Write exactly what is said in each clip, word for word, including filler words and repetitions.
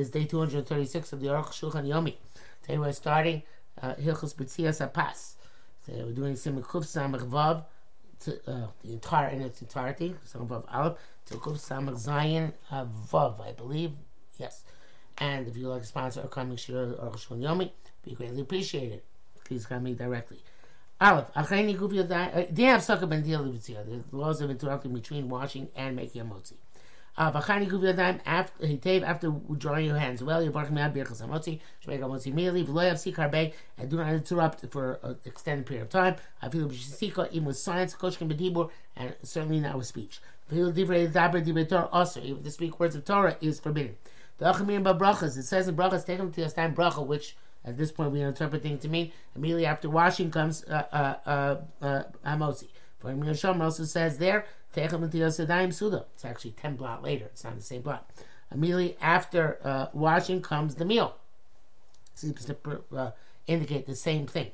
This is day two hundred thirty-six of the Aruch Shulchan Yomi. Today we're starting uh, Hilchos Petias HaPas. Today we're doing Simon Kuf Samach Vav, the entire in its entirety, Samach Vav Aleph to Kuf Samach Zayin Vav, I believe. Yes. And if you'd like to sponsor our coming Shira Aruch Shulchan Yomi, we greatly appreciate it. Please come me directly. Aleph, Achayni Kuf Yodai. They have Sukkah Ben Dili B'tzia. The laws of interrupting between washing and making a motzi. V'chani kuv yadayim after hitev after drawing your hands well. You're barking out brachas Hamotzi. Shemay Hamotzi immediately. V'lo yafsik harbei, and do not interrupt for an extended period of time. Afilu b'shisika, even with silence, koshkim b'dibur, and certainly not with speech. Afilu divrei daber divrei Torah also. Even to speak words of Torah is forbidden. The achemim b'brachas. It says in brachas, take them to the time bracha, which at this point we are interpreting to mean immediately after washing comes uh, uh, uh, Hamotzi. For Mishnah also says there, Techem Netilas Yadaim Suda. It's actually ten blot later. It's not the same blot. Immediately after uh, washing comes the meal. Seems to uh, indicate the same thing.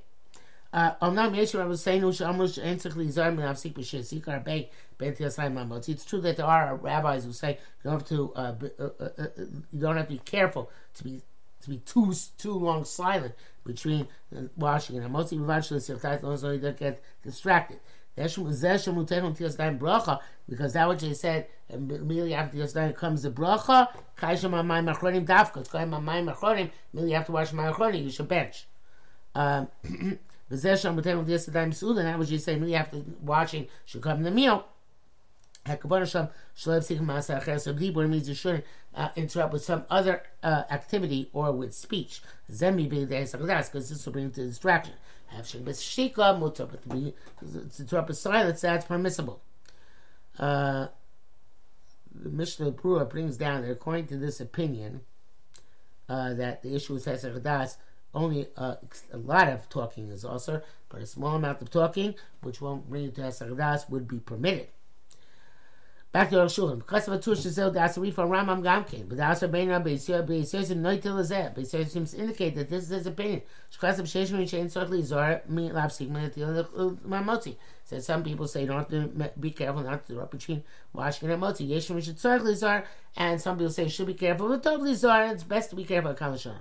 Omnam Yeshua was saying, it's true that there are rabbis who say you don't have to uh, uh, uh, you don't have to be careful to be to be too too long silent between washing and Hamotzi. So you don't get distracted. Because that which they said immediately after the comes the bracha. Immediately after washing my achronim, you should bench. Um, and that which you say immediately after washing should come the meal. It means you shouldn't uh, interrupt with some other uh, activity or with speech. Because this will bring to distraction. To interrupt with silence, that's permissible. Uh, the Mishnah Berurah brings down that according to this opinion, uh, that the issue with Hesed Chadas, only uh, a lot of talking is also, but a small amount of talking, which won't bring you to Hesed Chadas, would be permitted. Back to Rav Shulchan. Because of a tush zil dasari for Ramam Gamkin, but also Beina Beisir Beisirsim Noitilazeh. Beisirsim seems to indicate that this is his opinion. Because of Sheshim Shein Sorkli Zor Mi Lab Sigma Netilas Mamotzi. So some people say you don't have to be careful not to interrupt between washing and Hamotzi. Yeshim Shein Sorkli Zor, and some people say you should be careful with Tovli Zor. It's best to be careful at Kalashon.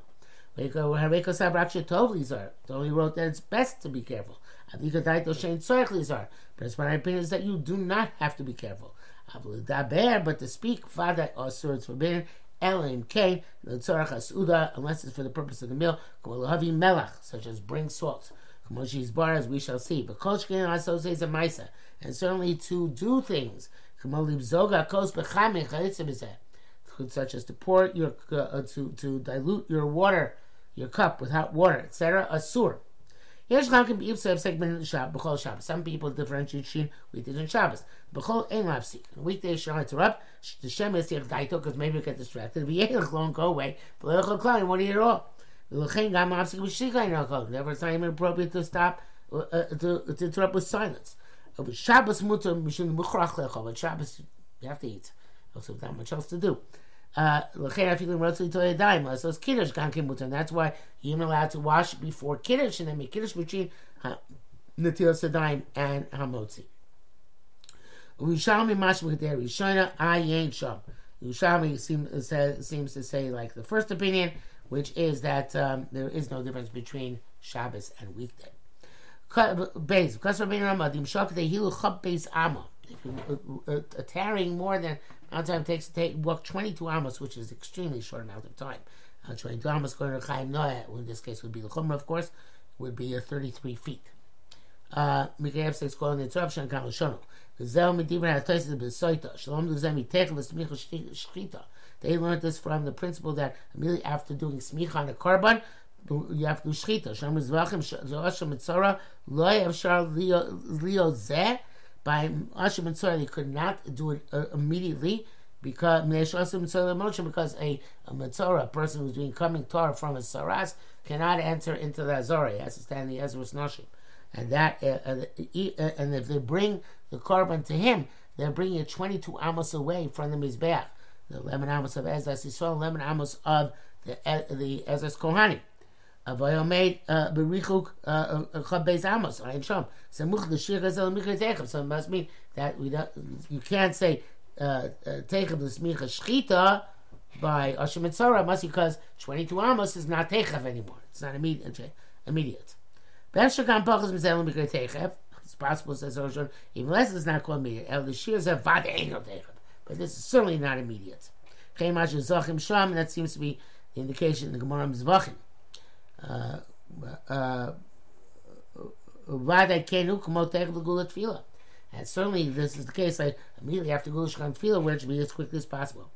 Hareko Sabraksha Tovli Zor. Tovli wrote that it's best to be careful. Avikodaito Shein Sorkli Zor. But my opinion is that you do not have to be careful. But to speak, father or sword is forbidden. L M K, unless it's for the purpose of the meal, such as bring salt. As we shall see. But and certainly to do things, such as to pour your uh, to to dilute your water, your cup with hot water, et cetera. Asur. Some people differentiate between weekdays and Shabbos. Weekdays shall interrupt. Because maybe you get distracted. Go away. Won't eat at all. Never it's not even appropriate to stop uh, to, to interrupt with silence. But Shabbos you have to eat. Also, not much else to do. Uh, that's why you're not allowed to wash before Kiddush and then make Kiddush between Netilas Yadayim and Hamotzi. Rishonim mashma kedei Rishonim ayin sham. Rishonim seems seems to say like the first opinion, which is that um, there is no difference between Shabbos and weekday. Base because Rabbi Ramadim shak the Hilchos Petias HaPas. Tarrying more than amount of time it takes to take, walk twenty-two amos, which is extremely short amount of time. Uh, twenty-two amos, according to Chaim Noah, in this case would be the Chumrah, of course, would be uh, thirty-three feet. Mikayev says, "Call an interruption." Kaloshono. Zel medivra hatoises besoita. Shalom luzemi techel smicha shchita. They learned this from the principle that immediately after doing smicha on a korban, you have to do shchita. Shalom Mizvachim zoashem mitzora loyev shal leo zeh. By Ashim and Tzorah, they could not do it uh, immediately because because a, a Metzorah, a person who's doing coming Torah from a Saras, cannot enter into the Azorah. He has to stand in the Ezra's Noshim. And that, uh, uh, uh, and if they bring the Korban to him, they're bringing it twenty-two amos away from the Mizbeach. The eleven amos of Ezras Yisrael, eleven amos of the, uh, the Ezras Kohanim. Avoyomed berichuk chabeis amos ayin sham samuch the shir gazel micha teichav. So it must mean that we don't, you can't say teichav the smicha shchita by Asher Mitzara must be because twenty-two Amos is not Techev anymore. It's not immediate. immediate. It's possible, says Roshon, even less it's not called immediate. But this is certainly not immediate. That seems to be the indication in the Gemara Mizvachim. Uh, uh, and certainly this is the case, like immediately after Gula Shulchan Tefillah, where it should be as quickly as possible.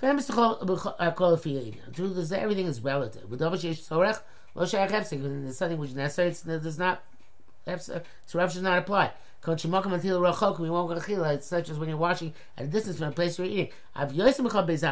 The truth is that everything is relative. Within the something which is necessary, it does not, Tzorech does not apply. It's such as when you're watching at a distance from a place where you're eating. Even though it's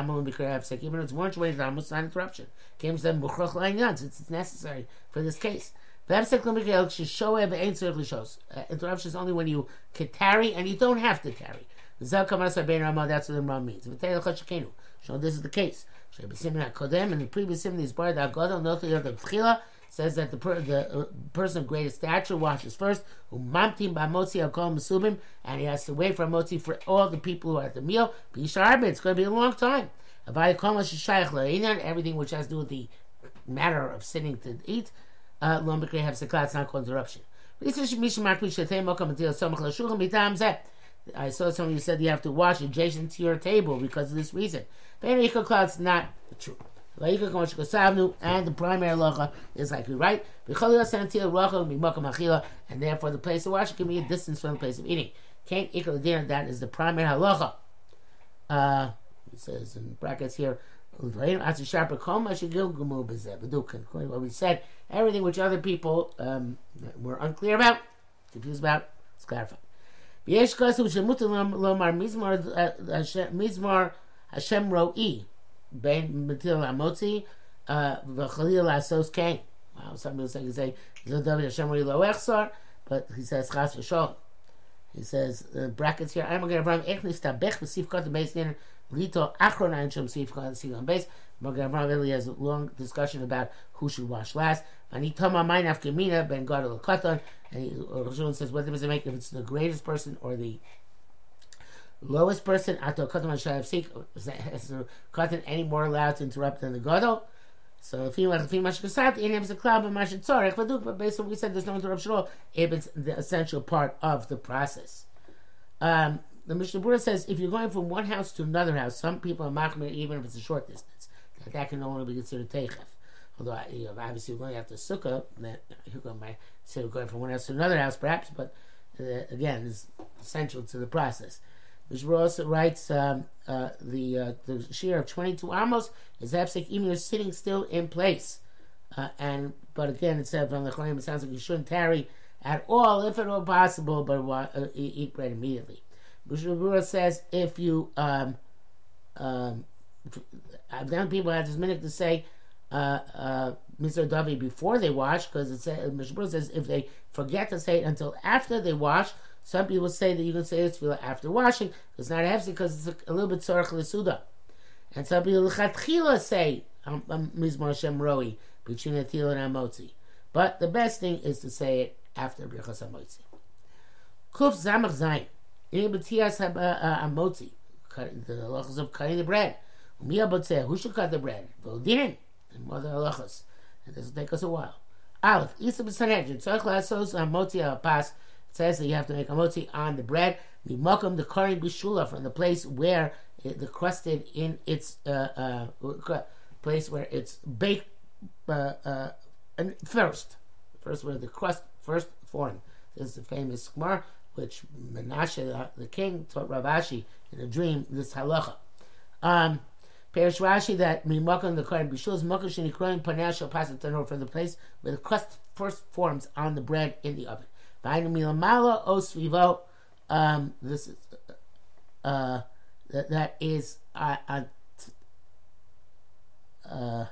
warranted, it's not an interruption. It's necessary for this case. Uh, interruption is only when you can tarry and you don't have to tarry. That's what the Ram means. So this is the case. In the previous simon, is bar the says that the per, the uh, person of greatest stature washes first. And he has to wait for motzi for all the people who are at the meal. It's going to be a long time. Everything which has to do with the matter of sitting to eat. Uh, it's not called interruption. I saw someone who said you have to wash adjacent to your table because of this reason. It's not true. And the primary halacha is like we write, and therefore the place of washing can be a distance from the place of eating. Can't equal dinner. That is the primary halacha. Uh, it says in brackets here. What we said, everything which other people um, were unclear about, confused about, is clarified. Wow, some people say, say but he says chas v'sholem. He says uh, brackets here. I'm going to Lito Achron Shum Sif on base. Morgan really has a long discussion about who should wash last. And he toma mine after Mina Ben Gadol Katan, and Roshon says what does it make if it's the greatest person or the lowest person? Ato Katan Shav Sik Katan any more allowed to interrupt than the Gadol. So if he was if he must consult in him is a cloud but must sorry, but based on what we said there's no interruption at all if it's the essential part of the process. Um The Mishnah Berurah says if you're going from one house to another house, some people are machmir even if it's a short distance. That, that can no longer be considered teichef. Although you know, obviously you're going after sukkah, then you're going by so going from one house to another house, perhaps. But uh, again, it's essential to the process. Mishnah Berurah also writes um, uh, the uh, the shear of twenty-two amos is hafsek even you're sitting still in place. Uh, and but again, it said from the Chachamim, it sounds like you shouldn't tarry at all if at all possible, but uh, eat bread immediately. Mishnah Berurah says, if you, um, um, I've known people have this minute to say, uh, uh, Mister Davi before they wash, because it says, Mishnah Berurah says, if they forget to say it until after they wash, some people say that you can say this after washing, it's not hefsek because it's a little bit tzorach lesuda. And some people l'chatchila say, Mizmor Hashem Roi, between the Tila and Hamotzi. But the best thing is to say it after brachas Hamotzi. Kuf Zamach Zayin. The halachas of cutting the bread. Who should cut the bread? The mother halachas. And this will take us a while. Aleph. Isa b'sanhedrin. It says that you have to make a motzi on the bread. The mokum the karin bishula from the place where it, the crusted in its uh, uh, place where it's baked uh, uh, and first, first where the crust first formed. This is the famous gemara. Which Menashe, the king, taught Rav Ashi in a dream, this halacha. Um, Perish Rashi that Mimakon the Kohen Bishul's Makoshin Ikroin Panel shall pass the tenor from the place where the crust first forms on the bread in the oven. Vaynu milamala osvivo. Um, this is uh, uh that, that is uh, on uh,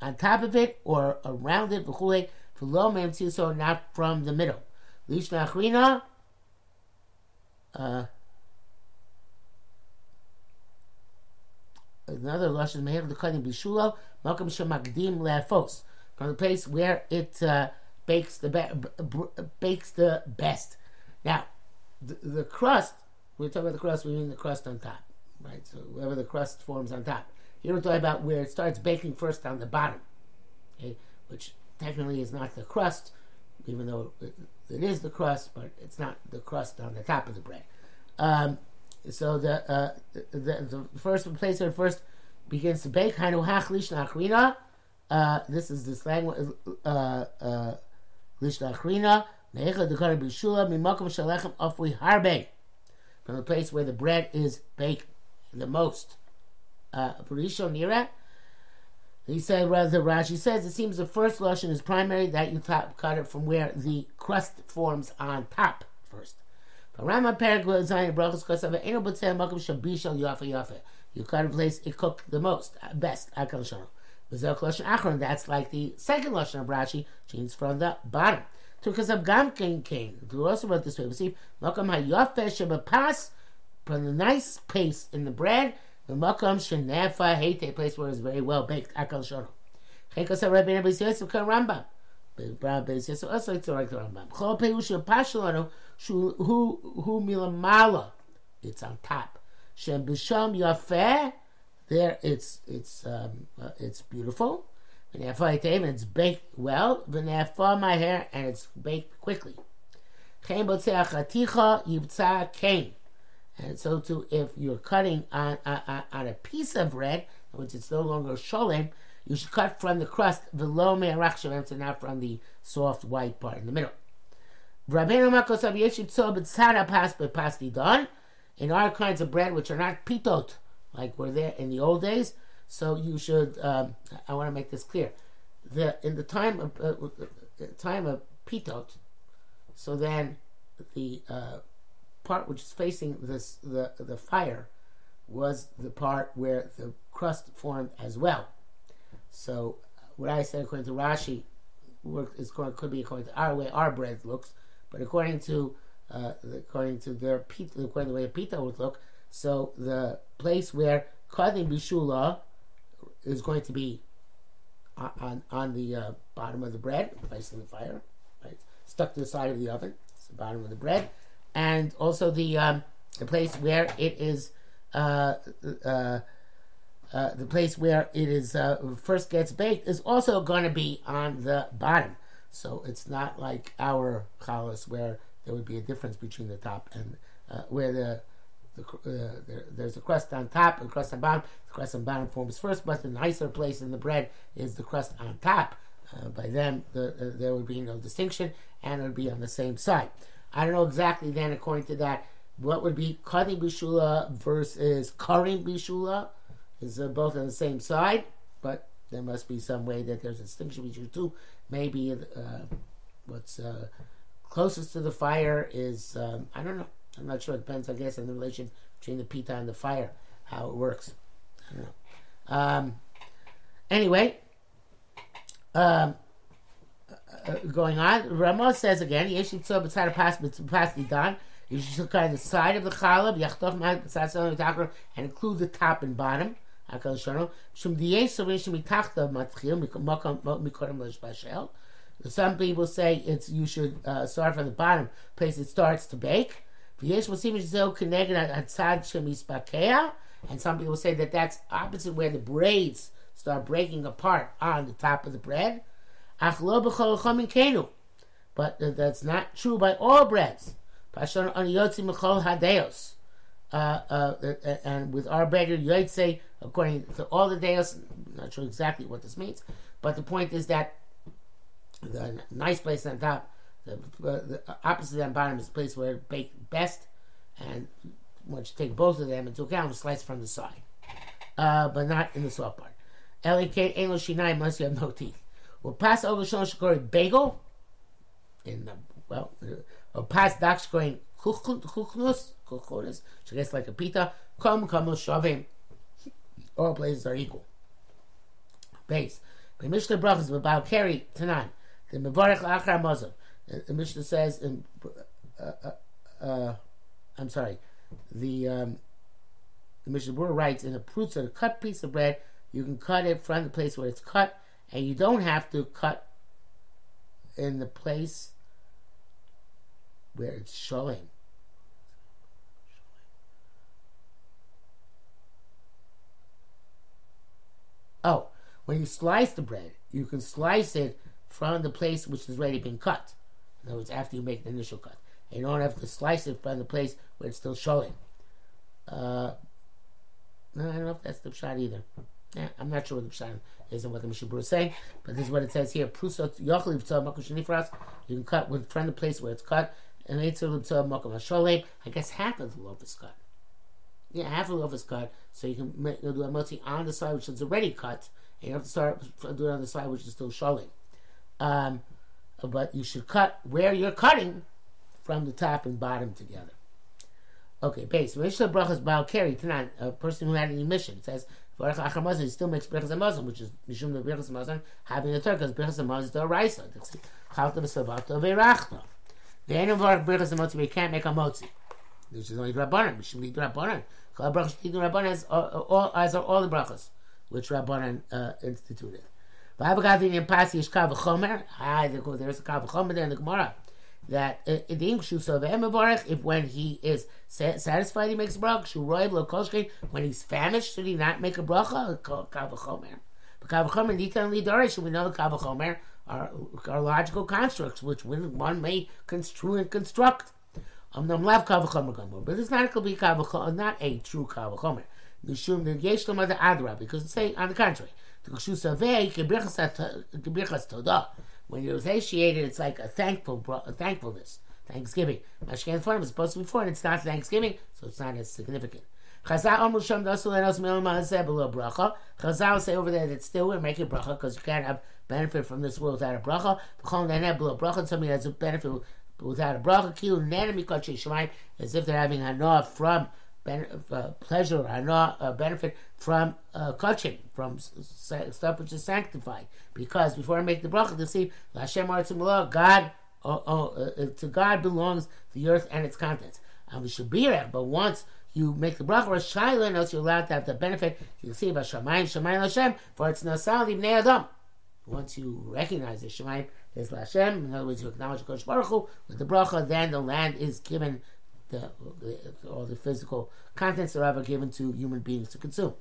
on top of it or around it. V'chule v'lo meimtzu so not from the middle. Lishna achrina. Uh, another Lashem Meher the Kadim Bishulo Malcolm Shemakdim Lafos from the place where it uh, bakes the be- b- bakes the best. Now, the, the crust. We're talking about the crust. We mean the crust on top, right? So whatever the crust forms on top. You don't talk about where it starts baking first on the bottom, okay? Which technically is not the crust, even though it is the crust, but it's not the crust on the top of the bread. Um, so the, uh, the the first place where it first begins to bake, Hainu hachlish nachrina. Uh, this is this language, lish nachrina. Ne'echad dekar b'shula mimakom shalechem afui harbe. From the place where the bread is baked the most. Purisho nira. He said, rather, Rashi says, it seems the first Lashem is primary, that you top cut it from where the crust forms on top first. You cut a place it cooked the most, best. That's like the second Lashem of Rashi, changed from the bottom. We also wrote this way. From the nice paste in the bread, the makam shenafa hate, a place where it's very well baked. Akal shoro. Chekasa Rabbi Rabbi Yosef Kar Rambam. Rabbi Yosef also it's like the Rambam. Chol peusha pashalano shu hu hu milamala. It's on top. Shem b'sham yafeh. There it's it's um, uh, it's beautiful. V'nefa hate, and it's baked well. V'nefa my hair, and it's baked quickly. Chem b'tzeh achaticha yivtza kain. And so too, if you're cutting on, on, on a piece of bread, which is no longer sholem, you should cut from the crust, below me'arach, and not from the soft white part in the middle. In our kinds of bread, which are not pitot, like were there in the old days, so you should. Um, I want to make this clear. The in the time of uh, time of pitot, so then the. Uh, part which is facing this the the fire was the part where the crust formed as well. So what I said according to Rashi is could be according to our way our bread looks, but according to uh, according to their pita, according to the way a pita would look, so the place where kadim bishula is going to be on on, on the uh, bottom of the bread, facing the fire, right, stuck to the side of the oven. It's the bottom of the bread. And also the um, the place where it is uh, uh, uh, the place where it is uh, first gets baked is also going to be on the bottom. So it's not like our challahs where there would be a difference between the top and uh, where the, the, uh, the there's a crust on top and crust on bottom. The crust on bottom forms first, but the nicer place in the bread is the crust on top. Uh, by then, the, uh, there would be no distinction, and it would be on the same side. I don't know exactly then, according to that, what would be Kadim Bishula versus Karim Bishula. Is uh, both on the same side, but there must be some way that there's a distinction between the two. Maybe uh, what's uh, closest to the fire is, um, I don't know. I'm not sure. It depends, I guess, on the relation between the pita and the fire, how it works. I don't know. Um, anyway, um, Uh, going on, Rama says again, you should cut the side of the challah, and include the top and bottom. Some people say it's you should uh, start from the bottom, place it starts to bake. And some people say that that's opposite where the braids start breaking apart on the top of the bread. But that's not true by all breads. Uh, uh, and with our beggar, you'd say, according to all the deos, not sure exactly what this means, but the point is that the nice place on top, the, uh, the opposite on bottom is the place where it baked best, and once you take both of them into account, slice from the side, uh, but not in the soft part. L A K Eno Shinai, unless you have no teeth. Or pass over shon shakori bagel, in the well, or pass dak shakori kuchnus kuchonus, she gets like a pita. Come, come, shavim. All places are equal. Base. The Mishnah brachas about carry tanan. The mevarich la'achar mazov. The Mishnah says in, uh, uh, uh, I'm sorry, the um, the Mishnah Berurah writes in a prutz, a cut piece of bread, you can cut it from the place where it's cut. And you don't have to cut in the place where it's showing. Oh, when you slice the bread, you can slice it from the place which has already been cut. In other words, after you make the initial cut. And you don't have to slice it from the place where it's still showing. Uh, no, I don't know if that's the pshat either. Yeah, I'm not sure what the pshat is and what the Mishnah Berurah is saying, but this is what it says here. You can cut with, from the place where it's cut. And I guess half of the loaf is cut. Yeah, half of the loaf is cut, so you can make, you'll do a motzi on the side which is already cut, and you have to start doing it on the side which is still showing. Um, but you should cut where you're cutting from the top and bottom together. Okay, base. Mishnah brachas ba'al keri tonight. A person who had an emission, it says he still makes brachas hamazon, which is mishum the brachas hamazon having a third because brachas hamazon is the raisa. The end of our brachas hamotzi, we can't make a motzi. This is only rabbanan. Mishum rabbanan. All brachas rabbanan, all as are all the brachas which rabbanan uh, instituted. V'abagavin impasi is kav v'chomer. Ah, there's a kav v'chomer there in the Gemara. That uh, in the English, if when he is satisfied, he makes a bracha. When he's famished, should he not make a bracha? Kavachomer. But kavachomer, nitan lidoresh. We know the kavachomer are, are logical constructs, which one may construe and construct. Amnam lav kavachomer gamur. But it's not going to be kavachomer, not a true kavachomer. Nishum the yeshlam the adra, because it's saying on the contrary. When you're satiated, it's like a thankful, a thankfulness, thanksgiving. Mashkan form is supposed to be for, and it's not Thanksgiving, so it's not as significant. Chazal say over there that still we're making bracha because you can't have benefit from this world without a bracha. And somebody has a benefit without a bracha, as if they're having hana from uh, pleasure, hana uh, benefit from uh, kachim, from stuff which is sanctified. Because before I make the bracha, they see Lashem Artzimullah, God, oh, oh, uh, to God belongs the earth and its contents. And we should be there. But once you make the bracha, Rashailan, else you're allowed to have the benefit. You see, by Shemayim, Shemayim Lashem, for it's Nasal Ibnei Adam. Once you recognize that Shemayim is Lashem, in other words, you acknowledge Kodesh Baruch Hu, with the bracha, then the land is given, the, the, all the physical contents that are ever given to human beings to consume.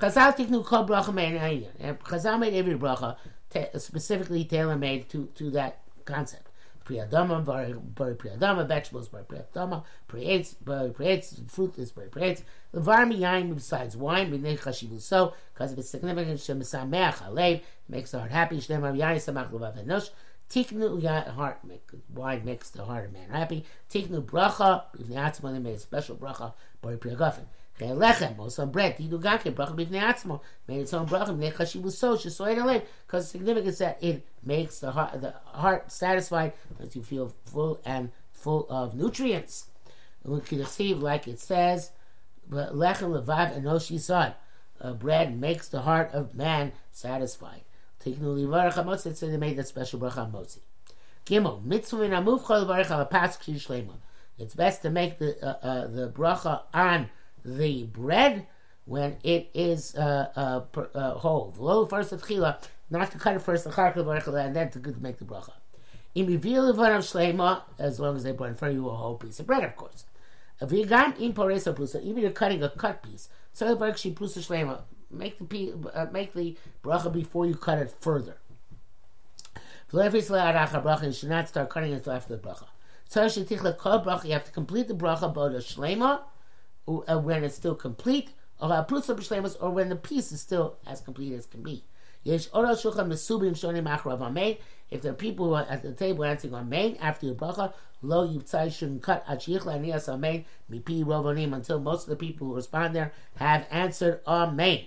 Chazal tiknu kol bracha me'ein and Chazal made every bracha ta- specifically tailor-made to, to that concept. Priyadama, bari priyadama, vegetables, bari priyadama, priyetz, bari priyetz, fruit is bari priyetz. Levar mi'yayin, besides wine, minhag chashivu so, because of its significance, shemisameach halev, makes the heart happy, shnemar yayin samach levav enosh, tiknu yayin, heart, wine makes the heart of man happy, tiknu bracha, if the atzmon made a special bracha, bari priyagafen. Lechem, also bread, made its own bracha, because the significance that it makes the heart, the heart satisfied, because you feel full and full of nutrients. And we can receive, like it says, Lechem levav enoshi son, bread makes the heart of man satisfied. So they made that special bracha motzi. Gimel, mitzvah min amuf chol levarich al hapas kshish lema. It's best to make the uh, uh, the bracha on the bread when it is uh, uh, per, uh, whole. Lo first at chila, not to cut it first, and then to make the bracha. As long as they brought in front of you a whole piece of bread, of course. Even you're cutting a cut piece. So make the uh, make the bracha before you cut it further. You should not start cutting it until after the bracha. You have to complete the bracha boda shleima, when it's still complete, or when the piece is still as complete as can be. If there are people who are at the table answering amen after your bracha, lo yiptzai shouldn't cut amen mipi rovonim until most of the people who respond there have answered amen.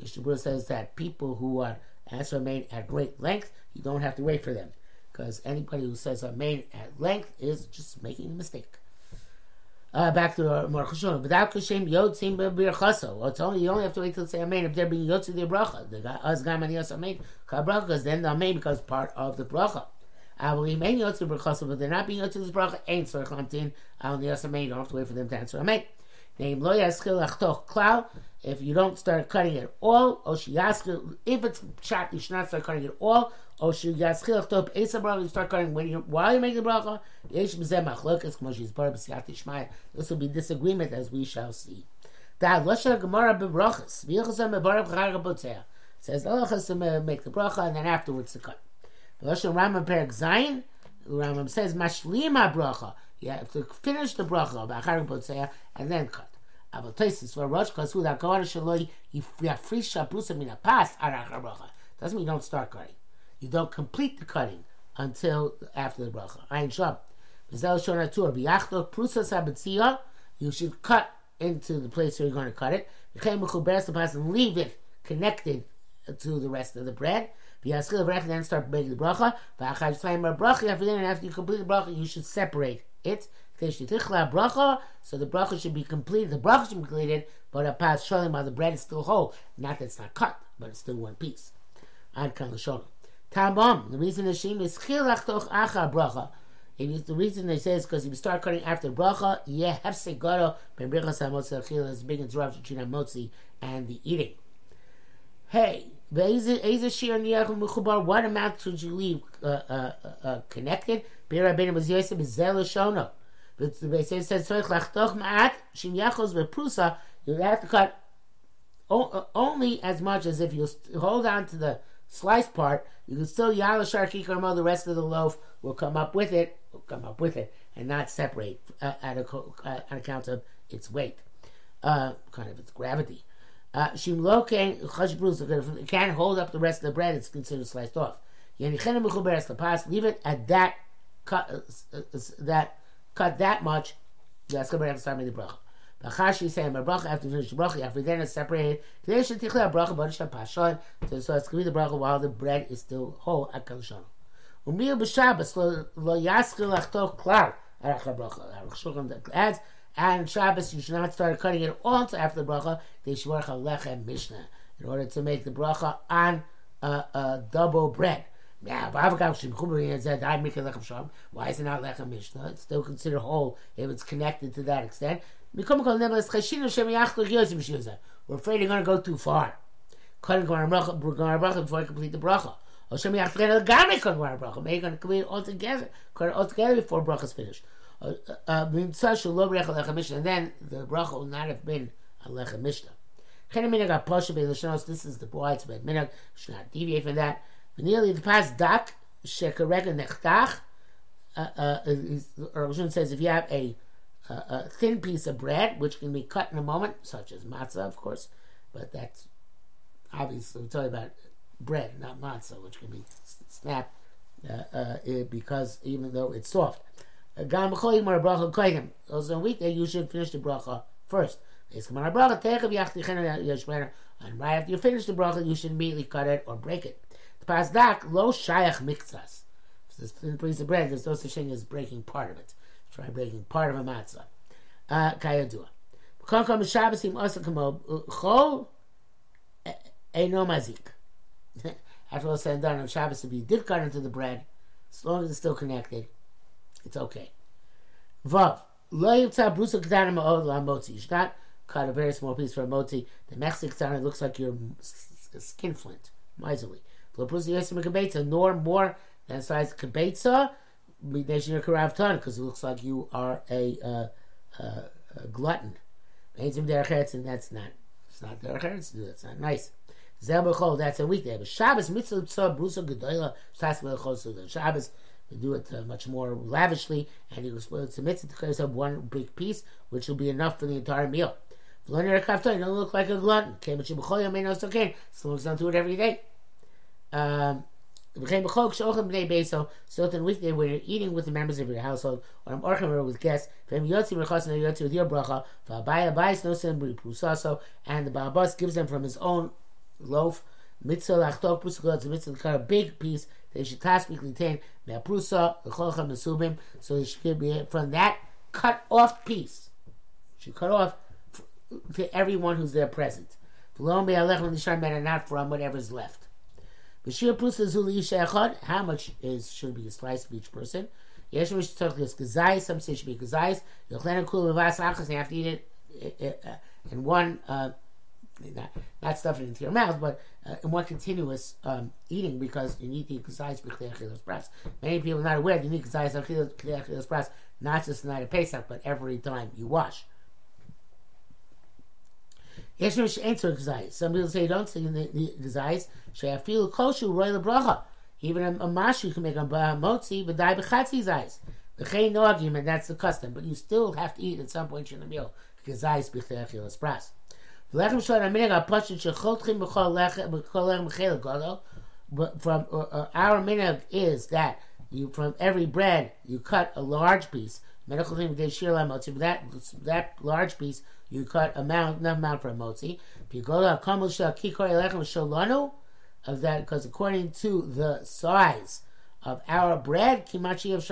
Mishnah Berurah says that people who are answering amen at great length, you don't have to wait for them, because anybody who says amen at length is just making a mistake. Uh, back to our Marchashon. Without Kashem, Yotzim B'Birchaso. You only have to wait till they say Amen if they're being Yotzim the Bracha. The Azgam and Yos Amen, Kabracha, because then the Amen becomes part of the Bracha. I will remain Yotzim B'Birchaso, but they're not being Yotzim the Bracha. Ain't Sor Chamtin, Al Yos Amen. You don't have to wait for them to answer Amen. Name Lo Yaskil Achtoch Klau. If you don't start cutting it all, Oshi Yaskil, if it's shot, you should not start cutting it all. Oshi Yaskil Achtoch Esa Bracha, you start cutting when you, while you make the Bracha. This will be disagreement, as we shall see. The says the lechem, make the bracha, and then afterwards the cut. The Lashon Rambam Perek Zayin, the Rambam says mashlima bracha. You have to finish the bracha and then cut. But doesn't mean you don't start cutting. You don't complete the cutting until after the bracha. You should cut into the place where you're going to cut it. And leave it connected to the rest of the bread. Then start making the bracha. And after you complete the bracha, you should separate it. So the bracha should be completed. The bracha should be completed, but a pas shalom, while the bread is still whole. Not that it's not cut, but it's still one piece. Ad kan l'sholom. Tamam. The reason is shim is chilach toch acha bracha. The reason they say is because if you start cutting after bracha, yeah, hefsek gado ben brichas hamotzi l'chila. It's a big interruption between hamotzi and the eating. Hey, what amount should you leave uh, uh, uh, connected? But the Beis Din says, you'll have to cut only as much as if you hold on to the sliced part. You can still the rest of the loaf will come up with it, will come up with it, and not separate uh, at a, uh, on account of its weight, uh, kind of its gravity. Uh, it can't hold up the rest of the bread; it's considered sliced off. Leave it at that. Cut, uh, uh, that. Cut that much, that's going to have to start with the bracha. The Rashi saying, "My bracha after finish the bracha, after then it's separated. Today should take a bracha, but it's a pashon, so it's going to be the bracha while the bread is still whole at kalshon. Umil b'Shabbos lo yaskil achtoch klal arach bracha. Aruch Shulchan adds, and Shabbos you should not start cutting it all until after the bracha. They should work a lechem Mishnah in order to make the bracha on uh, uh, double bread." Now, why is it not lechem Mishnah? It's still considered whole if it's connected to that extent. We're afraid you're going to go too far. Cutting bracha before you complete the bracha. Maybe you're going to complete it altogether, cut it altogether before bracha is finished. And then the bracha will not have been a lechem Mishnah. This is the boy, it's about minhag. You should not deviate from that. Nearly the past dak shekarega nechtach. Rashi says if you have a, a, a thin piece of bread which can be cut in a moment, such as matzah, of course, but that's obviously we're talking about bread, not matzah, which can be snapped uh, uh, because even though it's soft. Also on weekday you should finish the bracha first. And right after you finish the bracha, you should immediately cut it or break it. Pasdak lo shayach mikzas. This thin piece of bread, there's no such thing as breaking part of it. Try breaking part of a matzah. Uh, Kayadua. B'konkam b'shabbasim osa kamo chol eino mazik. After all said and done on Shabbos, if you did cut into the bread, as long as it's still connected, it's okay. Vav lo yivtza brusa k'dana ma'od l'hamotzi. You should not cut a very small piece for a motzi. The mechzik k'dana looks like your skin flint, miserly. Nor more than size kibetza, because it looks like you are a, uh, uh, a glutton. And that's not, it's not derech to do. That's not nice. That's a weekday. Shabbos mitzvah brusa gedola shas melchos. Shabbos you do it uh, much more lavishly, and you split the mitzvah to cut yourself one big piece, which will be enough for the entire meal. You don't look like a glutton. So don't do it every day. Um, so on weekday when you're eating with the members of your household or an orchim with guests, with your bracha, and the Ba'abas gives them from his own loaf, to cut a big piece. They should task weekly ten so they should be from that cut off piece. Should cut off to everyone who's there present, and not from whatever's left. How much is should be a slice of each person? Some say should be kezayis. You have to eat it in one, uh, not, not stuff it into your mouth, but uh, in one continuous um, eating, because you need to eat kezayis b'chdei achilas pras. Many people are not aware you need kezayis b'chdei achilas pras, not just the night of Pesach, but every time you wash. Yes, no answer kezayis. Some people say don't sing in the kezayis. She'afilu koshu roy lebracha. Even a, a mashu can make a motzi, but die b'chatzi kezayis. The chayin no argument. That's the custom, but you still have to eat at some point in the meal kezayis b'chdei achilas pras. Lechem shon minhag apashin shecholtchim b'chol lechem b'chel gadol. But from uh, uh, our minhag is that you from every bread you cut a large piece. Medical thing with that that large piece you cut amount enough amount for a motzi. Of that, because according to the size of our bread, it's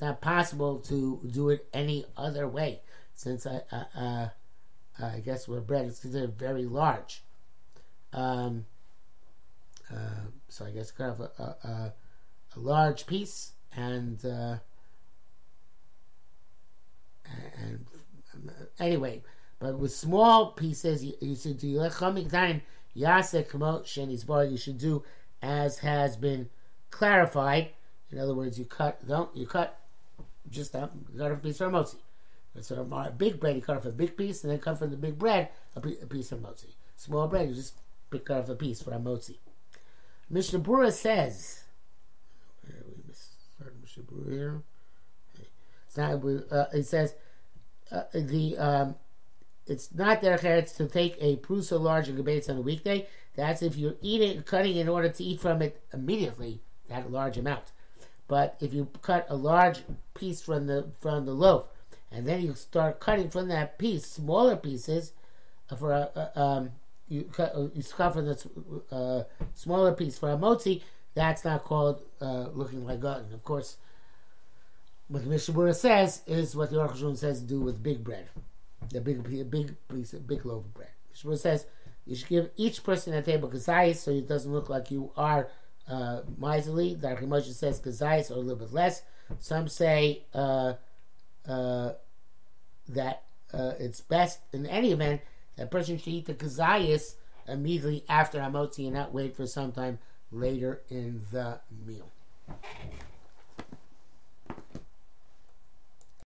not possible to do it any other way, since I uh, uh, uh, I guess where bread is considered very large. Um, uh, so I guess cut off a, a, a, a large piece and. Uh, And anyway, but with small pieces, you, you should do lechem time yaseh kmo shenis bar. You should do as has been clarified. In other words, you cut don't you cut just that you cut off a piece for motzi. So a big bread, you cut off a big piece, and then cut from the big bread a piece for motzi. Small bread, you just pick off a piece for a motzi. Mishnah Berurah says, we missed Mishnah Berurah here. It's not, uh, it says uh, the um, it's not their heads to take a prusa large and gebetz on a weekday. That's if you're eating cutting in order to eat from it immediately, that large amount. But if you cut a large piece from the from the loaf and then you start cutting from that piece smaller pieces for a, a um, you cut you cut from the uh, smaller piece for a motzi, that's not called uh, looking like glutton, of course. What the Mishnah Berurah says is what the Aruch Shulchan says to do with big bread, the big, big piece, big loaf of bread. Mishnah Berurah says you should give each person at the table kezayis, so it doesn't look like you are uh, miserly. The Aruch Moshe says kezayis or a little bit less. Some say uh, uh, that uh, it's best in any event that person should eat the kezayis immediately after Hamotzi and not wait for some time later in the meal.